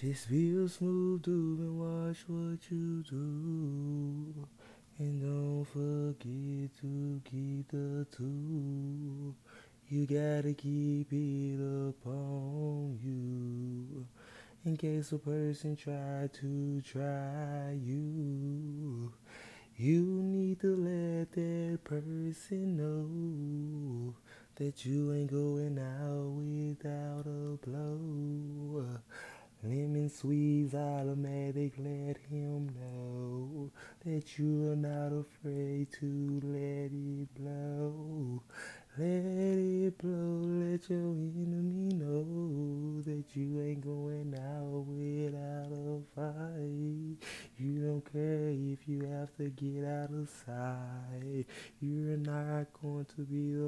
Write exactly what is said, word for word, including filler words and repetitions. Just feel smooth doing, watch what you do. And don't forget to keep the two. You gotta keep it upon you. In case a person try to try you, you need to let that person know that you ain't going out without a blow. Lemon squeeze automatic, let him know that you are not afraid to let it blow. Let it blow, let your enemy know that you ain't going out without a fight. You don't care if you have to get out of sight. You're not going to be